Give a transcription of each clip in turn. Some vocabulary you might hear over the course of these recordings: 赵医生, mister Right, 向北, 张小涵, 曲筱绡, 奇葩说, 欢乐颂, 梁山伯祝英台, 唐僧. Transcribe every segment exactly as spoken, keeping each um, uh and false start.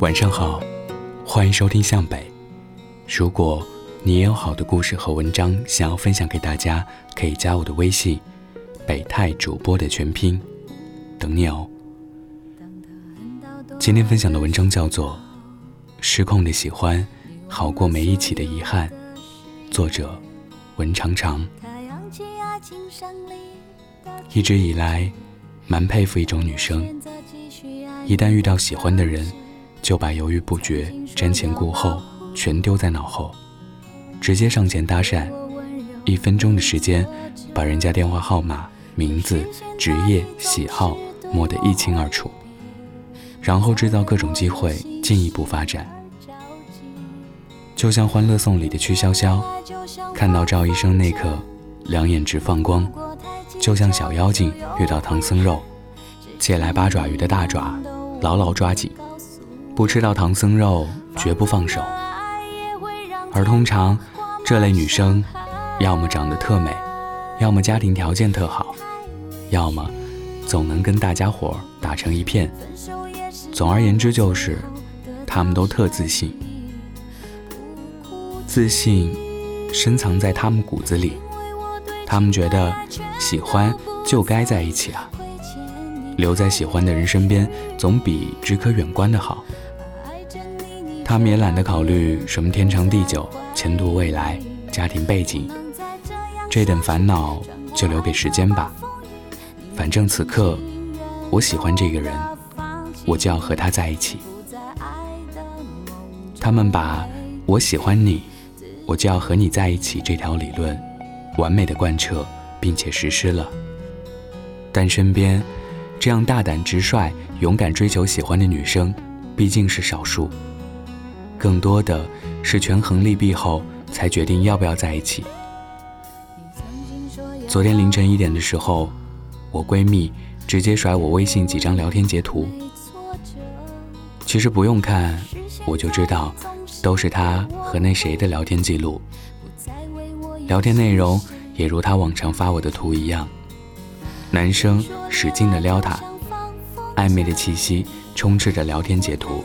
晚上好，欢迎收听向北。如果你也有好的故事和文章想要分享给大家，可以加我的微信北泰主播的全拼，等你哦。今天分享的文章叫做《失控的喜欢好过没一起的遗憾》，作者文长长。一直以来蛮佩服一种女生，一旦遇到喜欢的人，就把犹豫不决、瞻前顾后全丢在脑后，直接上前搭讪，一分钟的时间把人家电话号码、名字、职业、喜好摸得一清二楚，然后制造各种机会进一步发展。就像《欢乐颂》里的曲筱绡，看到赵医生那刻两眼直放光，就像小妖精遇到唐僧肉，借来八爪鱼的大爪牢牢抓紧，不吃到唐僧肉绝不放手。而通常这类女生要么长得特美，要么家庭条件特好，要么总能跟大家伙打成一片，总而言之就是她们都特自信。自信深藏在她们骨子里，她们觉得喜欢就该在一起啊，留在喜欢的人身边总比只可远观的好。他们也懒得考虑什么天长地久、前途未来、家庭背景，这等烦恼就留给时间吧。反正此刻我喜欢这个人，我就要和他在一起。他们把我喜欢你，我就要和你在一起这条理论完美的贯彻并且实施了。但身边这样大胆直率、勇敢追求喜欢的女生毕竟是少数，更多的是权衡利弊后才决定要不要在一起。昨天凌晨一点的时候，我闺蜜直接甩我微信几张聊天截图，其实不用看我就知道都是她和那谁的聊天记录，聊天内容也如她往常发我的图一样，男生使劲地撩她，暧昧的气息充斥着聊天截图。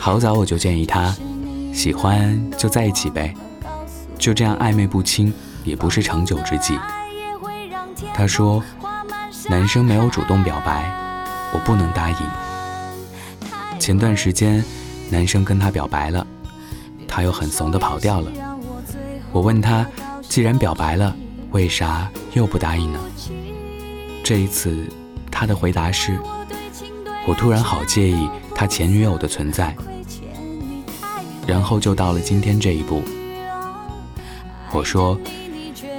好早我就建议她，喜欢就在一起呗，就这样暧昧不清也不是长久之计。她说男生没有主动表白，我不能答应。前段时间男生跟她表白了，她又很怂地跑掉了。我问她，既然表白了，为啥又不答应呢？这一次他的回答是，我突然好介意他前女友的存在。然后就到了今天这一步，我说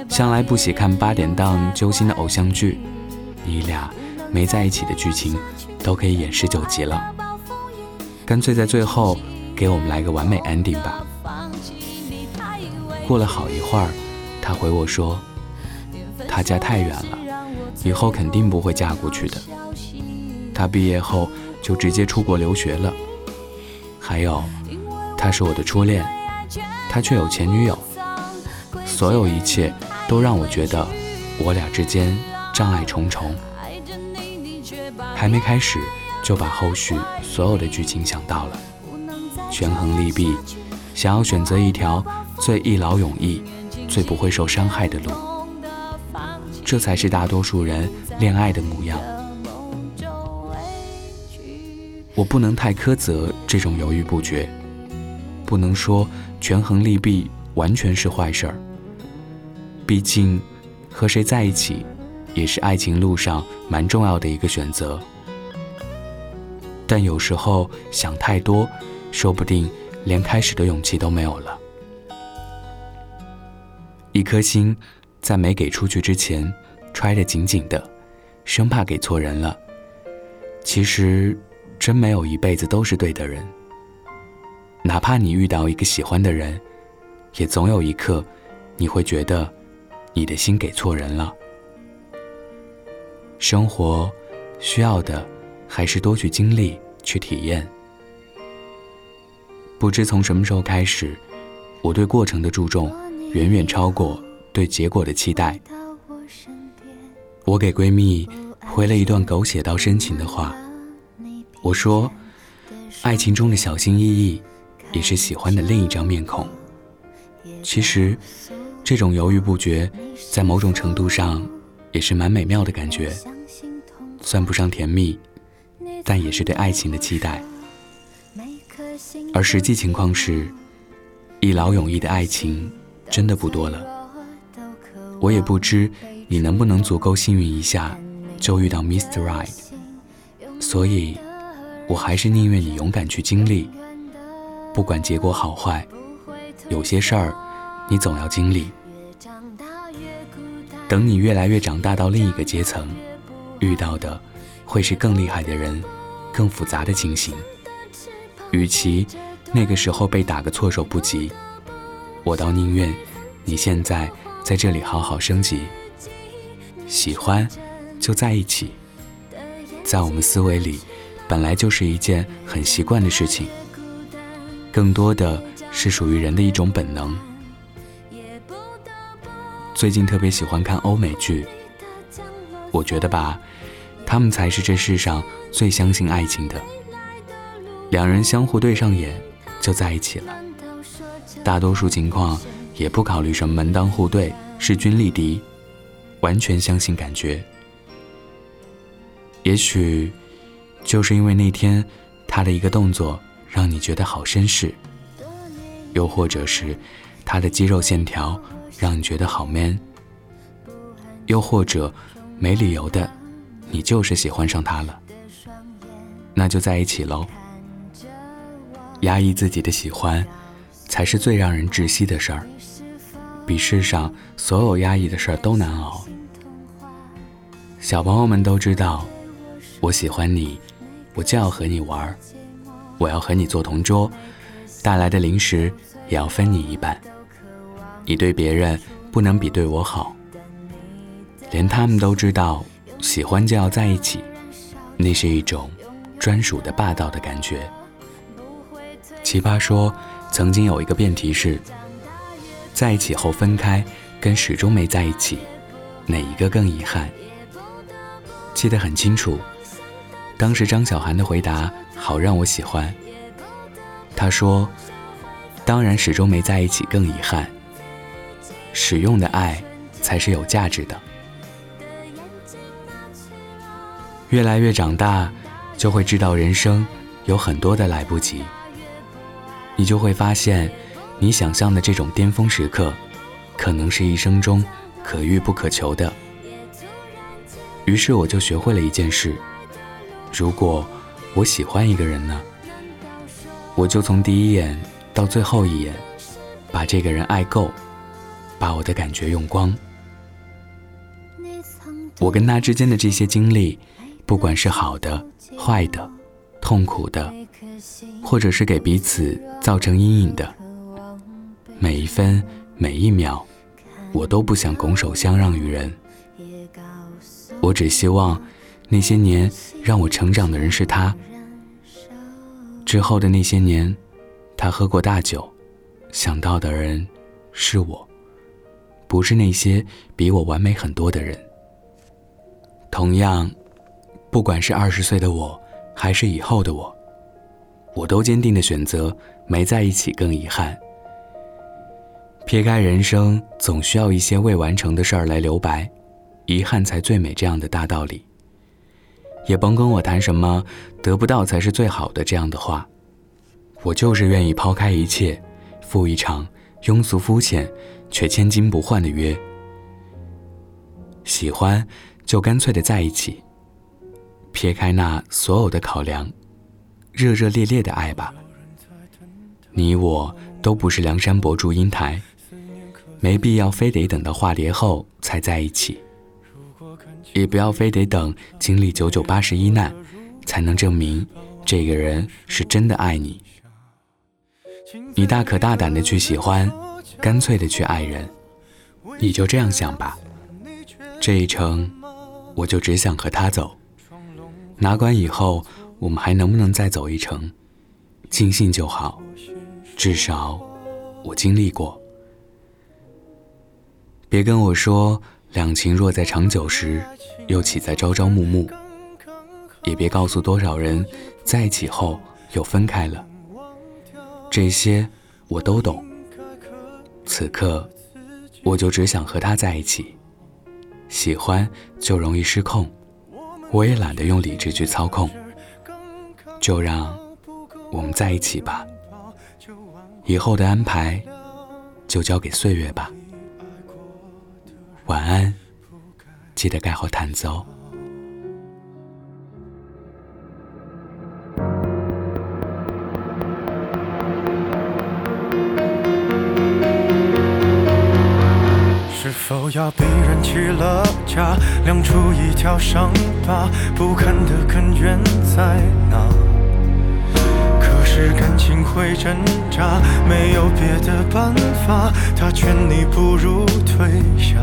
向来不喜看八点档揪心的偶像剧，你俩没在一起的剧情都可以演十九集了，干脆在最后给我们来个完美 ending 吧。过了好一会儿，他回我说，她家太远了，以后肯定不会嫁过去的。她毕业后就直接出国留学了。还有，她是我的初恋，她却有前女友。所有一切都让我觉得我俩之间障碍重重。还没开始就把后续所有的剧情想到了，权衡利弊，想要选择一条最一劳永逸、最不会受伤害的路。这才是大多数人恋爱的模样。我不能太苛责这种犹豫不决，不能说权衡利弊完全是坏事儿。毕竟和谁在一起也是爱情路上蛮重要的一个选择。但有时候想太多，说不定连开始的勇气都没有了。一颗心在没给出去之前揣得紧紧的，生怕给错人了。其实真没有一辈子都是对的人，哪怕你遇到一个喜欢的人，也总有一刻你会觉得你的心给错人了。生活需要的还是多去经历，去体验。不知从什么时候开始，我对过程的注重远远超过对结果的期待。我给闺蜜回了一段狗血到深情的话，我说爱情中的小心翼翼也是喜欢的另一张面孔。其实这种犹豫不决在某种程度上也是蛮美妙的感觉，算不上甜蜜，但也是对爱情的期待。而实际情况是，一劳永逸的爱情真的不多了。我也不知你能不能足够幸运一下就遇到 mister Right， 所以我还是宁愿你勇敢去经历，不管结果好坏，有些事儿你总要经历。等你越来越长大到另一个阶层，遇到的会是更厉害的人，更复杂的情形。与其那个时候被打个措手不及，我倒宁愿你现在在这里好好升级。喜欢就在一起，在我们思维里本来就是一件很习惯的事情，更多的是属于人的一种本能。最近特别喜欢看欧美剧，我觉得吧，他们才是这世上最相信爱情的。两人相互对上眼就在一起了，大多数情况也不考虑什么门当户对势均力敌，完全相信感觉。也许就是因为那天他的一个动作让你觉得好绅士，又或者是他的肌肉线条让你觉得好 man， 又或者没理由的你就是喜欢上他了，那就在一起喽。压抑自己的喜欢才是最让人窒息的事儿，比世上所有压抑的事儿都难熬。小朋友们都知道，我喜欢你，我就要和你玩，我要和你做同桌，带来的零食也要分你一半。你对别人不能比对我好，连他们都知道喜欢就要在一起，那是一种专属的霸道的感觉。奇葩说曾经有一个辩题是，在一起后分开跟始终没在一起，哪一个更遗憾？记得很清楚，当时张小涵的回答好让我喜欢。他说，当然始终没在一起更遗憾，使用的爱才是有价值的。越来越长大，就会知道人生有很多的来不及，你就会发现，你想象的这种巅峰时刻，可能是一生中可遇不可求的。于是我就学会了一件事，如果我喜欢一个人呢，我就从第一眼到最后一眼，把这个人爱够，把我的感觉用光。我跟他之间的这些经历，不管是好的、坏的、痛苦的，或者是给彼此造成阴影的，每一分每一秒我都不想拱手相让于人。我只希望那些年让我成长的人是他，之后的那些年他喝过大酒，想到的人是我，不是那些比我完美很多的人。同样，不管是二十岁的我还是以后的我，我都坚定地选择没在一起更遗憾。撇开人生总需要一些未完成的事儿来留白，遗憾才最美这样的大道理，也甭跟我谈什么得不到才是最好的这样的话，我就是愿意抛开一切，赴一场庸俗肤浅却千金不换的约。喜欢就干脆的在一起，撇开那所有的考量，热热烈烈的爱吧。你我都不是梁山伯祝英台，没必要非得等到化蝶后才在一起，也不要非得等经历九九八十一难才能证明这个人是真的爱你。你大可大胆的去喜欢，干脆的去爱人。你就这样想吧，这一程我就只想和他走，哪管以后我们还能不能再走一程，尽兴就好，至少我经历过。别跟我说两情若在长久时，又岂在朝朝暮暮，也别告诉多少人在一起后又分开了，这些我都懂。此刻我就只想和他在一起，喜欢就容易失控，我也懒得用理智去操控，就让我们在一起吧，以后的安排就交给岁月吧。晚安，记得盖好毯子哦。是否要被人起了家，亮出一条伤疤，不堪的根源在哪？可是感情会挣扎，没有别的办法，他劝你不如退下。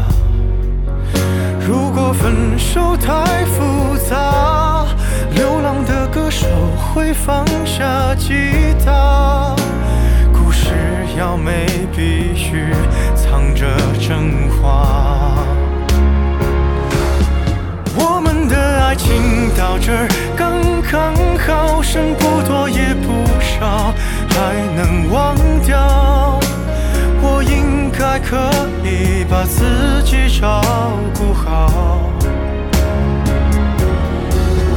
如果分手太复杂，流浪的歌手会放下吉他，故事要美必须藏着真话。我们的爱情到这儿刚刚好，剩不多也不少，还能忘掉。我应该可以把自己照顾好。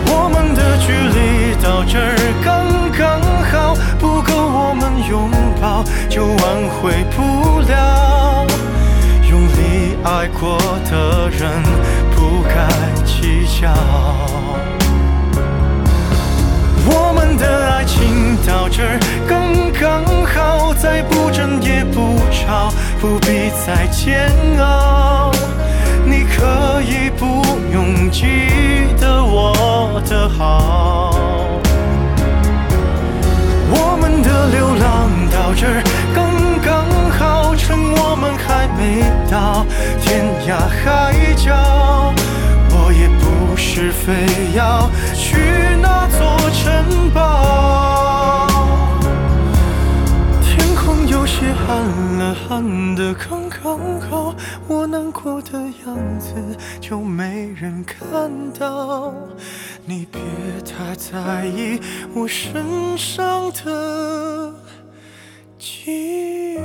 我们的距离到这儿刚刚好，不够我们拥抱就挽回不了。用力爱过的人不该计较。我们的爱情到这儿刚刚好，再不争也不吵，不必再煎熬。你可以不用记得我的好。我们的流浪到这儿刚刚好，趁我们还没到天涯海角，我也不是非要去那座城堡。天空有些暗了，暗的刚刚好，我难过的样子就没人看到。你别太在意我身上的记忆。